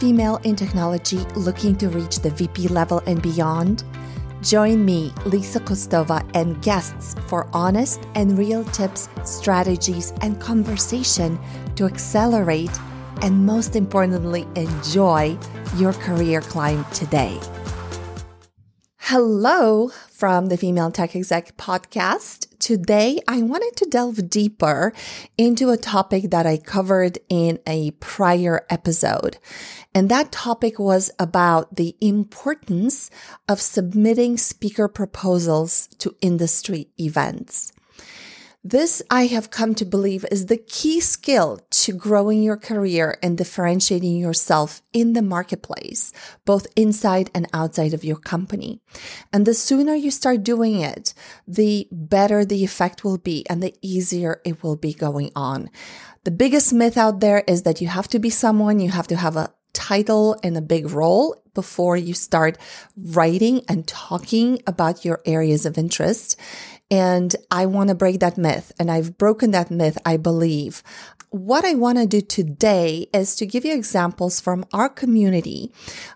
female in technology looking to reach the VP level and beyond? Join me, Lisa Kostova, and guests for honest and real tips, strategies, and conversation to accelerate and, most importantly, enjoy your career climb today. Hello from the Female Tech Exec podcast. Today, I wanted to delve deeper into a topic that I covered in a prior episode. And that topic was about the importance of submitting speaker proposals to industry events. This, I have come to believe, is the key skill to growing your career and differentiating yourself in the marketplace, both inside and outside of your company. And the sooner you start doing it, the better the effect will be and the easier it will be going on. The biggest myth out there is that you have to be someone, you have to have a title and a big role before you start writing and talking about your areas of interest. And I want to break that myth. And I've broken that myth, I believe. What I want to do today is to give you examples from our community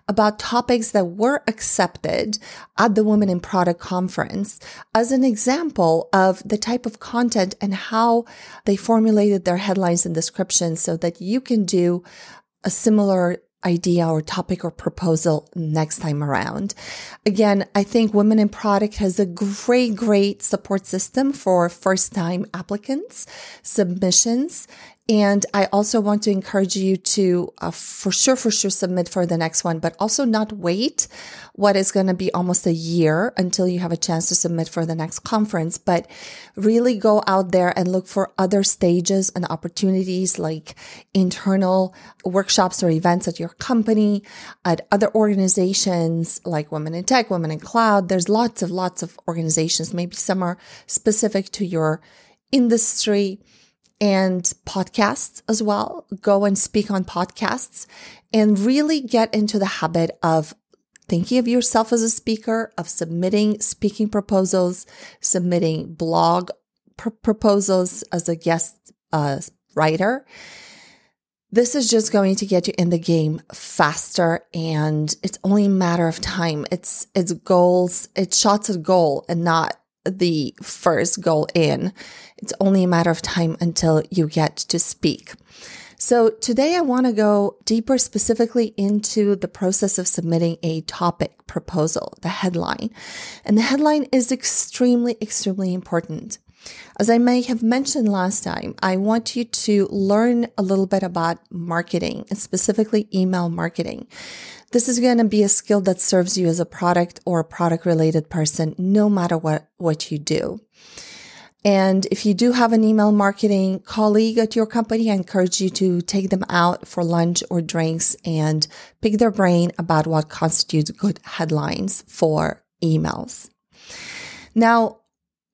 about topics that were accepted at the Women in Product Conference as an example of the type of content and how they formulated their headlines and descriptions so that you can do a similar idea or topic or proposal next time around. Again, I think Women in Product has a great support system for first-time applicants, submissions, and I also want to encourage you to for sure submit for the next one, but also not wait what is going to be almost a year until you have a chance to submit for the next conference, but really go out there and look for other stages and opportunities like internal workshops or events at your company, at other organizations like Women in Tech, Women in Cloud. There's lots of organizations. Maybe some are specific to your industry. And podcasts as well. Go and speak on podcasts and really get into the habit of thinking of yourself as a speaker, of submitting speaking proposals, submitting blog proposals as a guest writer. This is just going to get you in the game faster, and it's only a matter of time. It's goals, it's shots at goal and not the first goal in. It's only a matter of time until you get to speak. So today I want to go deeper specifically into the process of submitting a topic proposal, the headline. And the headline is extremely important. As I may have mentioned last time, I want you to learn a little bit about marketing and specifically email marketing. This is going to be a skill that serves you as a product or a product-related person, no matter what you do. And if you do have an email marketing colleague at your company, I encourage you to take them out for lunch or drinks and pick their brain about what constitutes good headlines for emails. Now,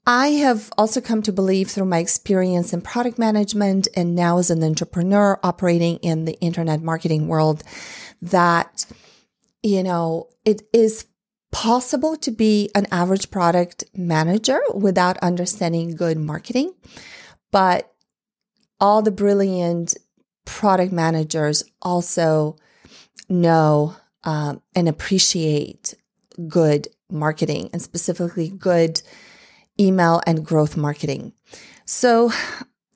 I have also come to believe through my experience in product management and now as an entrepreneur operating in the internet marketing world that, you know, it is possible to be an average product manager without understanding good marketing, but all the brilliant product managers also know and appreciate good marketing and specifically good email and growth marketing. So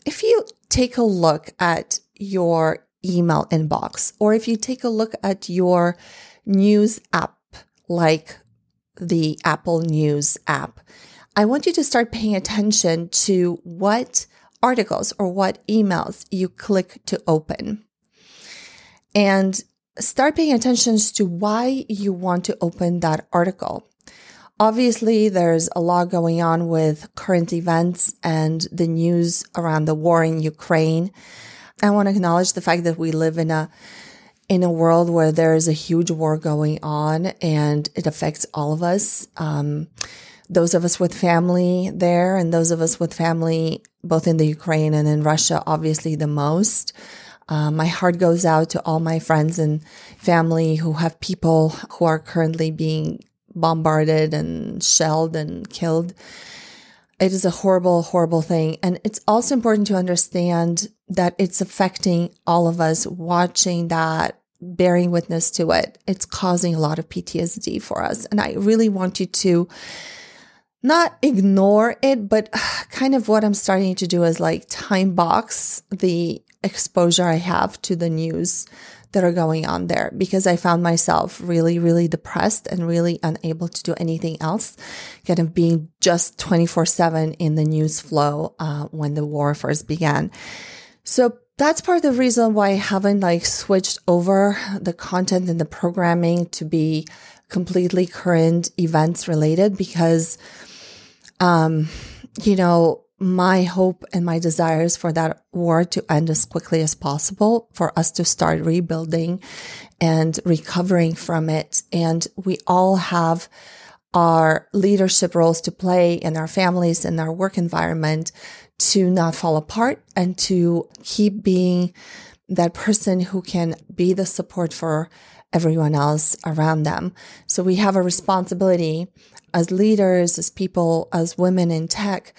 if you take a look at your email inbox, or if you take a look at your news app, like the Apple News app, I want you to start paying attention to what articles or what emails you click to open. And start paying attention to why you want to open that article. Obviously, there's a lot going on with current events and the news around the war in Ukraine. I want to acknowledge the fact that we live in a world where there is a huge war going on and it affects all of us. Those of us with family there and those of us with family both in the Ukraine and in Russia, obviously the most. My heart goes out to all my friends and family who have people who are currently being bombarded and shelled and killed. It is a horrible thing. And it's also important to understand that it's affecting all of us watching that, bearing witness to it, it's causing a lot of PTSD for us. And I really want you to not ignore it, but kind of what I'm starting to do is like time box the exposure I have to the news that are going on there, because I found myself really, really depressed and really unable to do anything else, kind of being just 24/7 in the news flow when the war first began. So that's part of the reason why I haven't like switched over the content and the programming to be completely current events related, because, you know, my hope and my desires for that war to end as quickly as possible, for us to start rebuilding and recovering from it. And we all have our leadership roles to play in our families and our work environment to not fall apart and to keep being that person who can be the support for everyone else around them. So we have a responsibility as leaders, as people, as women in tech,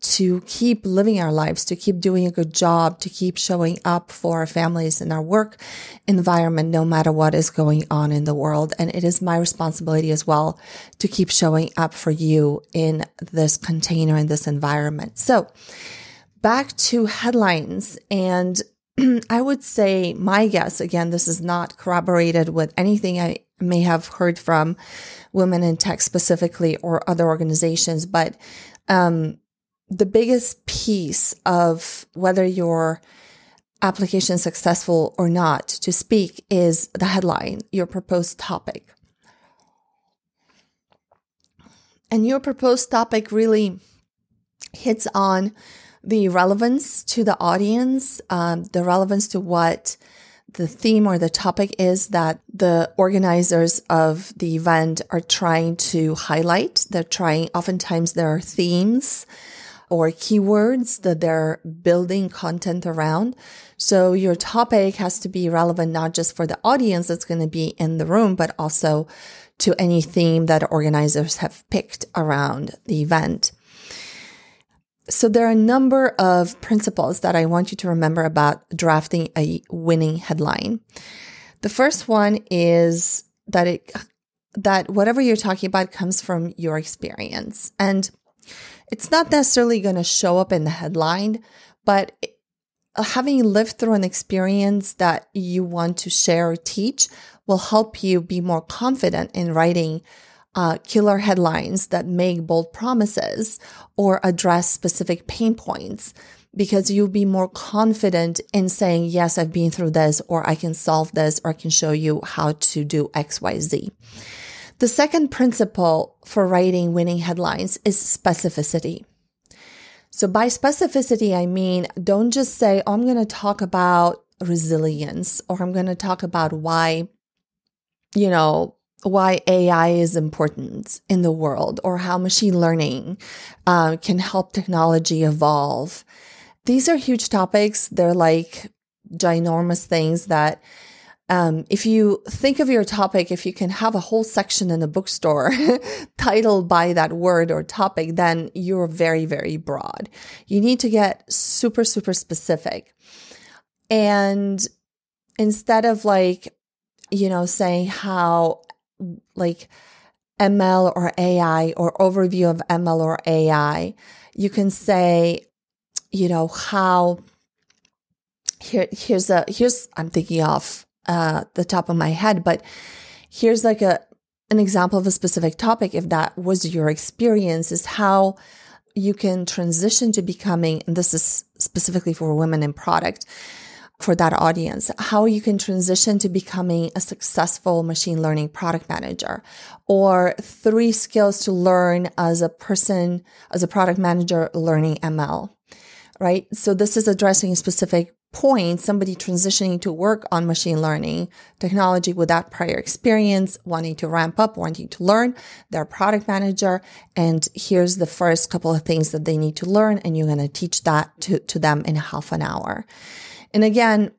to keep living our lives, to keep doing a good job, to keep showing up for our families and our work environment, no matter what is going on in the world. And it is my responsibility as well to keep showing up for you in this container, in this environment. So back to headlines. And I would say my guess, again, this is not corroborated with anything I may have heard from Women in Tech specifically or other organizations, but, the biggest piece of whether your application is successful or not to speak is the headline, your proposed topic. And your proposed topic really hits on the relevance to the audience, the relevance to what the theme or the topic is that the organizers of the event are trying to highlight. They're trying, oftentimes there are themes or keywords that they're building content around. So your topic has to be relevant, not just for the audience that's going to be in the room, but also to any theme that organizers have picked around the event. So there are a number of principles that I want you to remember about drafting a winning headline. The first one is that that whatever you're talking about comes from your experience. And it's not necessarily going to show up in the headline, but having lived through an experience that you want to share or teach will help you be more confident in writing killer headlines that make bold promises or address specific pain points, because you'll be more confident in saying, yes, I've been through this, or I can solve this, or I can show you how to do X, Y, Z. The second principle for writing winning headlines is specificity. So by specificity, I mean, don't just say, oh, I'm going to talk about resilience, or I'm going to talk about why, you know, why AI is important in the world, or how machine learning can help technology evolve. These are huge topics. They're like ginormous things that if you think of your topic, if you can have a whole section in a bookstore titled by that word or topic, then you're very, very broad. You need to get super, super specific. And instead of like, you know, saying how like ML or AI or overview of ML or AI, you can say, you know, how here's I'm thinking of the top of my head, but here's like an example of a specific topic. If that was your experience, is how you can transition to becoming, and this is specifically for women in product, for that audience, how you can transition to becoming a successful machine learning product manager, or 3 skills to learn as a person, as a product manager learning ML, right? So this is addressing a specific point, somebody transitioning to work on machine learning technology without prior experience, wanting to ramp up, wanting to learn, their product manager. And here's the first couple of things that they need to learn. And you're going to teach that to them in half an hour. And again,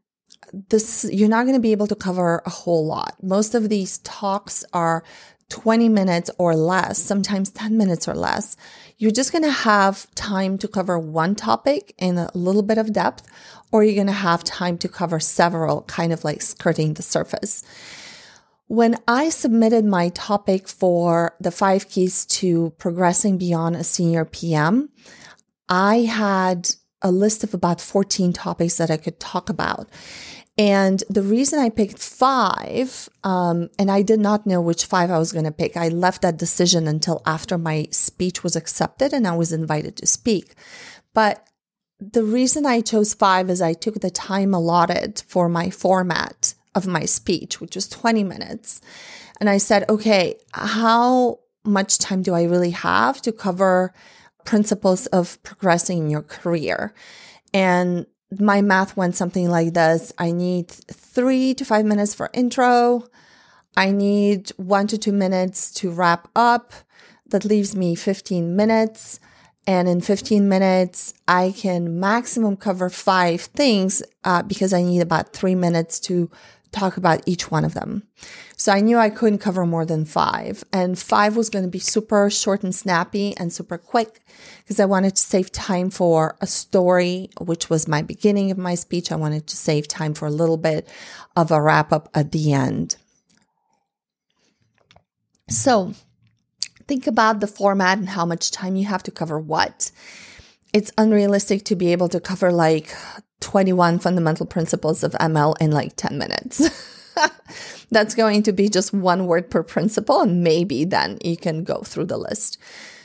this, you're not going to be able to cover a whole lot. Most of these talks are 20 minutes or less, sometimes 10 minutes or less. you're just going to have time to cover one topic in a little bit of depth, or you're going to have time to cover several, kind of like skirting the surface. When I submitted my topic for the 5 keys to progressing beyond a senior PM, I had a list of about 14 topics that I could talk about. And the reason I picked 5, and I did not know which 5 I was going to pick. I left that decision until after my speech was accepted and I was invited to speak. But the reason I chose 5 is I took the time allotted for my format of my speech, which was 20 minutes. And I said, okay, how much time do I really have to cover principles of progressing in your career? And my math went something like this. I need 3 to 5 minutes for intro. I need 1 to 2 minutes to wrap up. That leaves me 15 minutes. And in 15 minutes, I can maximum cover 5 things because I need about 3 minutes to talk about each one of them. So I knew I couldn't cover more than 5. And 5 was going to be super short and snappy and super quick because I wanted to save time for a story, which was my beginning of my speech. I wanted to save time for a little bit of a wrap up at the end. So think about the format and how much time you have to cover what. It's unrealistic to be able to cover like 21 fundamental principles of ML in like 10 minutes. That's going to be just one word per principle, and maybe then you can go through the list.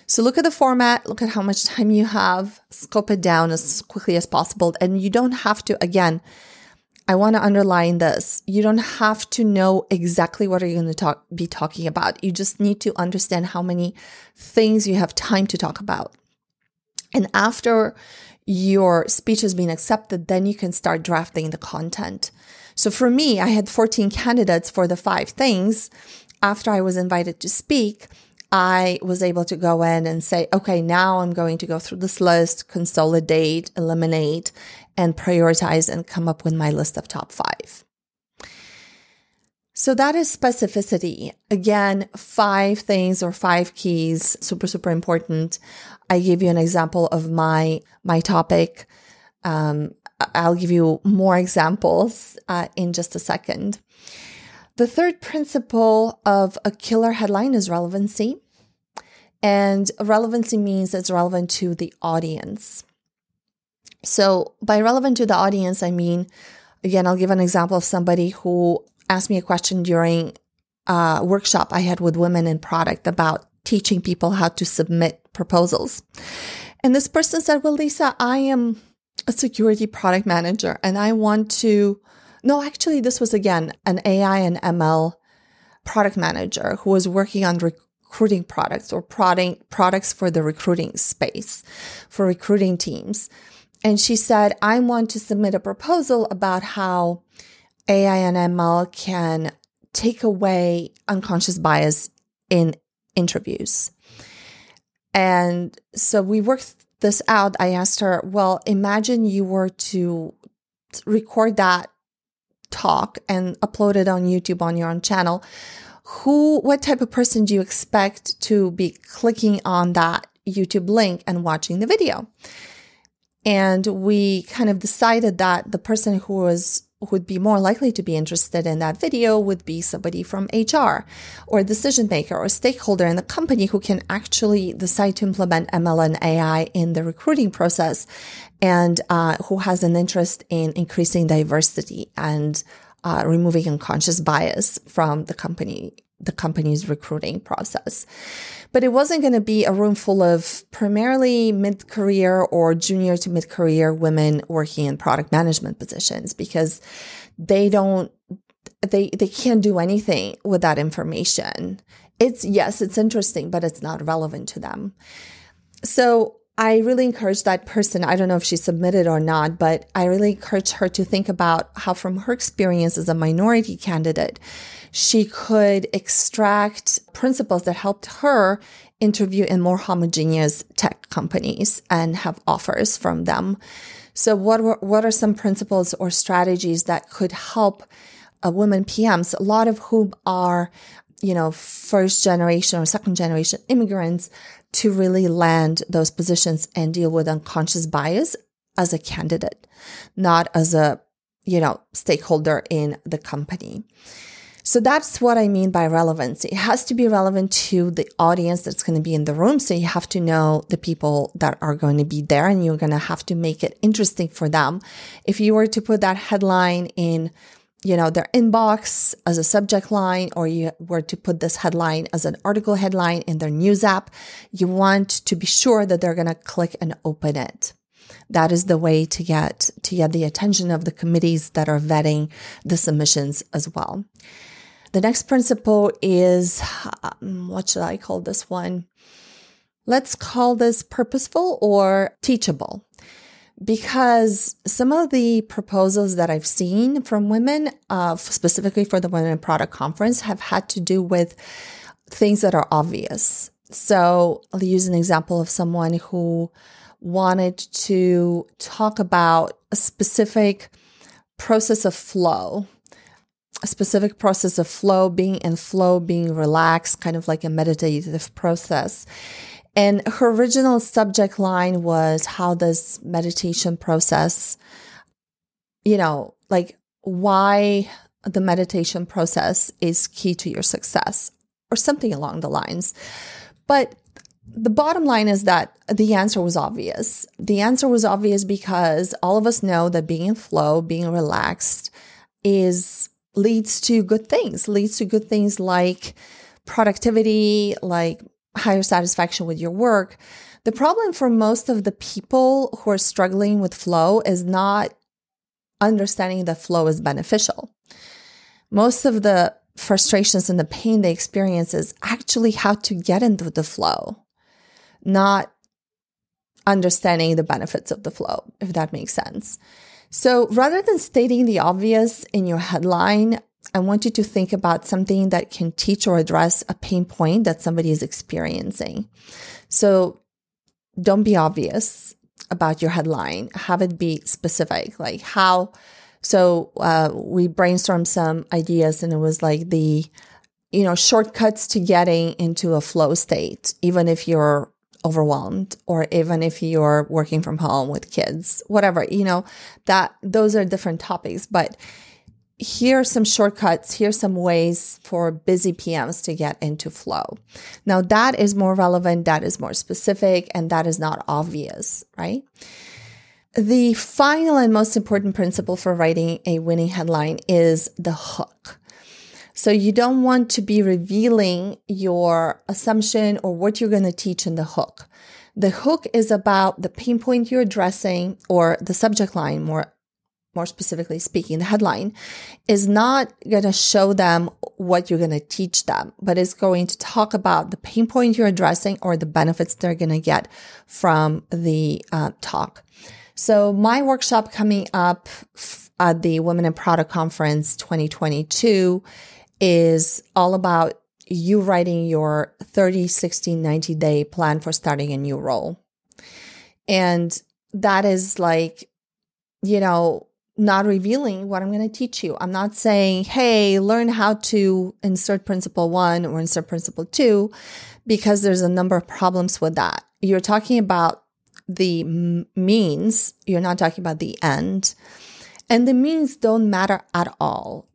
So look at the format, look at how much time you have, scope it down as quickly as possible. And you don't have to, again, I want to underline this. You don't have to know exactly what you're going to be talking about. You just need to understand how many things you have time to talk about. And after your speech has been accepted, then you can start drafting the content. So for me, I had 14 candidates for the 5 things. After I was invited to speak, I was able to go in and say, okay, now I'm going to go through this list, consolidate, eliminate, and prioritize and come up with my list of top 5. So that is specificity. Again, 5 things or 5 keys, super, super important. I gave you an example of my topic. I'll give you more examples in just a second. The third principle of a killer headline is relevancy. And relevancy means it's relevant to the audience. So by relevant to the audience, I mean, again, I'll give an example of somebody who asked me a question during a workshop I had with Women in Product about teaching people how to submit proposals. And this person said, well, Lisa, I am a security product manager and I want to, no, actually, this was again, an AI and ML product manager who was working on recruiting products or products for the recruiting space, for recruiting teams. And she said, I want to submit a proposal about how AI and ML can take away unconscious bias in interviews. And so we worked this out. I asked her, well, imagine you were to record that talk and upload it on YouTube on your own channel. What type of person do you expect to be clicking on that YouTube link and watching the video? And we kind of decided that the person who would be more likely to be interested in that video would be somebody from HR or a decision maker or a stakeholder in the company who can actually decide to implement ML and AI in the recruiting process and who has an interest in increasing diversity and removing unconscious bias from the company's recruiting process. But it wasn't going to be a room full of primarily mid-career or junior to mid-career women working in product management positions because they can't do anything with that information. It's interesting, but it's not relevant to them. So I really encourage that person, I don't know if she submitted or not, but I really encourage her to think about how from her experience as a minority candidate, she could extract principles that helped her interview in more homogeneous tech companies and have offers from them. So what are some principles or strategies that could help women PMs, a lot of whom are, first generation or second generation immigrants to really land those positions and deal with unconscious bias as a candidate, not as a, stakeholder in the company. So that's what I mean by relevance. It has to be relevant to the audience that's going to be in the room. So you have to know the people that are going to be there, and you're going to have to make it interesting for them. If you were to put that headline in, their inbox as a subject line, or you were to put this headline as an article headline in their news app, you want to be sure that they're going to click and open it. That is the way to get the attention of the committees that are vetting the submissions as well. The next principle is, what should I call this one? Let's call this purposeful or teachable, because some of the proposals that I've seen from women, specifically for the Women in Product Conference, have had to do with things that are obvious. So I'll use an example of someone who wanted to talk about a specific process of flow, being in flow, being relaxed, kind of like a meditative process. And her original subject line was how this meditation process, why the meditation process is key to your success, or something along the lines. But the bottom line is that the answer was obvious. The answer was obvious because all of us know that being in flow, being relaxed leads to good things, like productivity, like higher satisfaction with your work. The problem for most of the people who are struggling with flow is not understanding that flow is beneficial. Most of the frustrations and the pain they experience is actually how to get into the flow, not understanding the benefits of the flow, if that makes sense. So rather than stating the obvious in your headline, I want you to think about something that can teach or address a pain point that somebody is experiencing. So don't be obvious about your headline. Have it be specific, like how. So we brainstormed some ideas, and it was like the, shortcuts to getting into a flow state, even if you're overwhelmed, or even if you're working from home with kids, whatever, that those are different topics. But here are some shortcuts, here are some ways for busy PMs to get into flow. Now that is more relevant, that is more specific, and that is not obvious, right? The final and most important principle for writing a winning headline is the hook. So you don't want to be revealing your assumption or what you're going to teach in the hook. The hook is about the pain point you're addressing, or the subject line, more specifically speaking. The headline is not going to show them what you're going to teach them, but it's going to talk about the pain point you're addressing or the benefits they're going to get from the talk. So my workshop coming up at the Women in Product Conference 2022 is all about you writing your 30, 60, 90-day plan for starting a new role. And that is not revealing what I'm going to teach you. I'm not saying, hey, learn how to insert principle 1 or insert principle 2, because there's a number of problems with that. You're talking about the means, you're not talking about the end. And the means don't matter at all.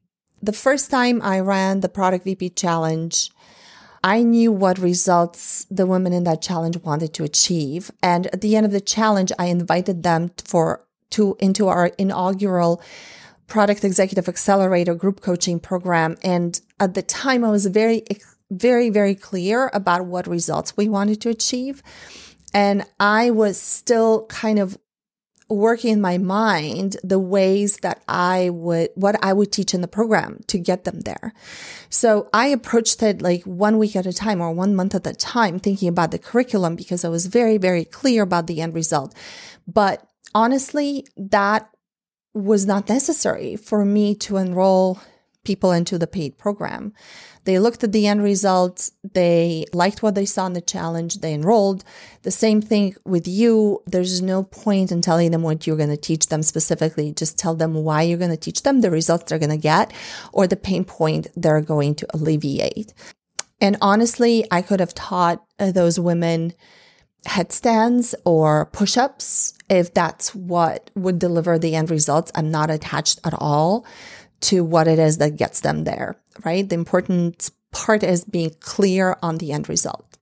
The first time I ran the Product VP Challenge, I knew what results the women in that challenge wanted to achieve. And at the end of the challenge, I invited them into our inaugural Product Executive Accelerator group coaching program. And at the time, I was very, very, very clear about what results we wanted to achieve. And I was still kind of working in my mind the ways that what I would teach in the program to get them there. So I approached it 1 week at a time, or 1 month at a time, thinking about the curriculum, because I was very, very clear about the end result. But honestly, that was not necessary for me to enroll people into the paid program. They looked at the end results. They liked what they saw in the challenge. They enrolled. The same thing with you. There's no point in telling them what you're going to teach them specifically. Just tell them why you're going to teach them, the results they're going to get, or the pain point they're going to alleviate. And honestly, I could have taught those women headstands or push-ups if that's what would deliver the end results. I'm not attached at all to what it is that gets them there, right? The important part is being clear on the end result.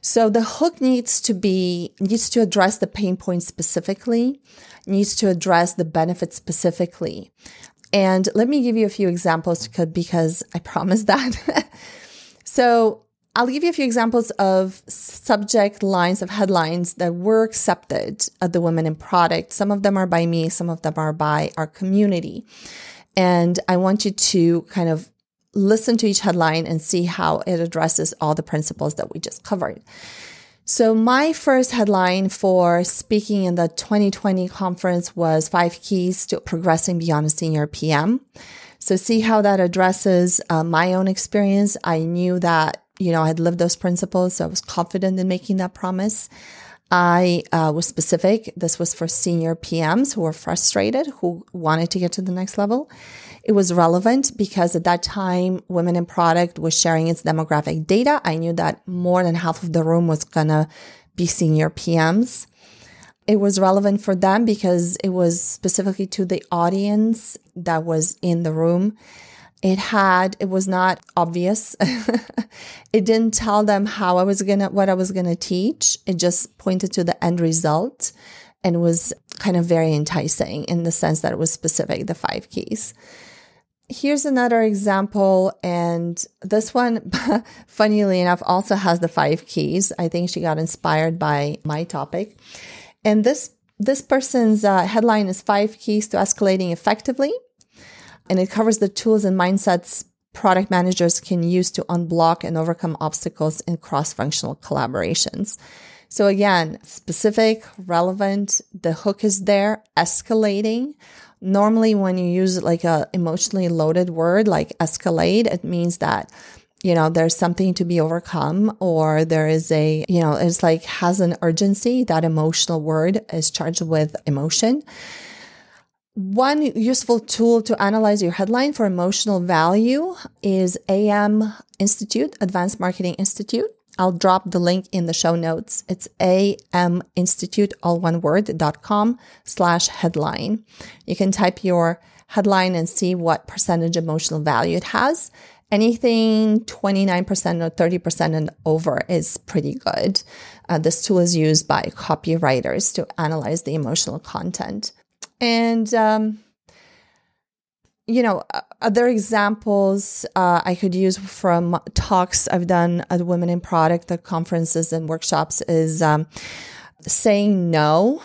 So the hook needs to address the pain point specifically, needs to address the benefit specifically. And let me give you a few examples because I promise that. So I'll give you a few examples of subject lines of headlines that were accepted at the Women in Product. Some of them are by me, some of them are by our community. And I want you to kind of listen to each headline and see how it addresses all the principles that we just covered. So my first headline for speaking in the 2020 conference was 5 keys to progressing beyond a senior PM. So see how that addresses my own experience. I knew that I had lived those principles, so I was confident in making that promise. I was specific. This was for senior PMs who were frustrated, who wanted to get to the next level. It was relevant because at that time, Women in Product was sharing its demographic data. I knew that more than half of the room was going to be senior PMs. It was relevant for them because it was specifically to the audience that was in the room. It was not obvious. It didn't tell them what I was going to teach. It just pointed to the end result and was kind of very enticing in the sense that it was specific, the 5 keys. Here's another example. And this one, funnily enough, also has the 5 keys. I think she got inspired by my topic. And this person's headline is 5 keys to escalating effectively. And it covers the tools and mindsets product managers can use to unblock and overcome obstacles in cross-functional collaborations. So again, specific, relevant, the hook is there, escalating. Normally when you use like a emotionally loaded word like escalate, it means that, there's something to be overcome or there is a, it's like has an urgency. That emotional word is charged with emotion. One useful tool to analyze your headline for emotional value is AM Institute, Advanced Marketing Institute. I'll drop the link in the show notes. It's aminstitute, all one word, .com/headline. You can type your headline and see what percentage emotional value it has. Anything 29% or 30% and over is pretty good. This tool is used by copywriters to analyze the emotional content. And, other examples I could use from talks I've done at Women in Product, at conferences and workshops is saying no,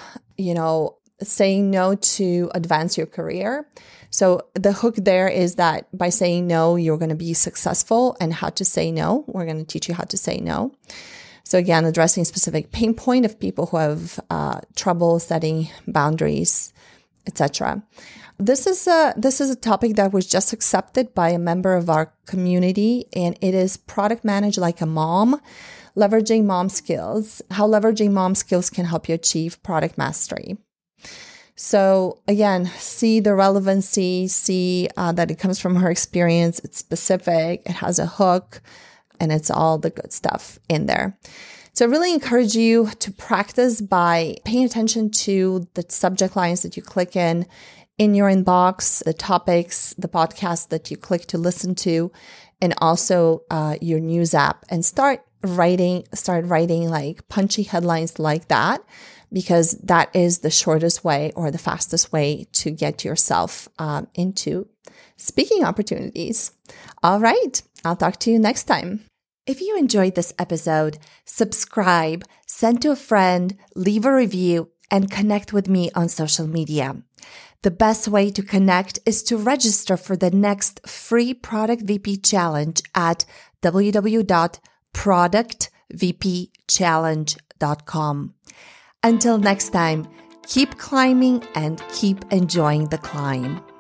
saying no to advance your career. So the hook there is that by saying no, you're going to be successful and how to say no. We're going to teach you how to say no. So again, addressing specific pain point of people who have trouble setting boundaries, etc. This is a topic that was just accepted by a member of our community, and it is product manage like a mom, leveraging mom skills, how leveraging mom skills can help you achieve product mastery. So again, see the relevancy, see that it comes from her experience, it's specific, it has a hook, and it's all the good stuff in there. So I really encourage you to practice by paying attention to the subject lines that you click in your inbox, the topics, the podcasts that you click to listen to, and also your news app, and start writing like punchy headlines like that, because that is the shortest way or the fastest way to get yourself into speaking opportunities. All right, I'll talk to you next time. If you enjoyed this episode, subscribe, send to a friend, leave a review, and connect with me on social media. The best way to connect is to register for the next free Product VP Challenge at www.productvpchallenge.com. Until next time, keep climbing and keep enjoying the climb.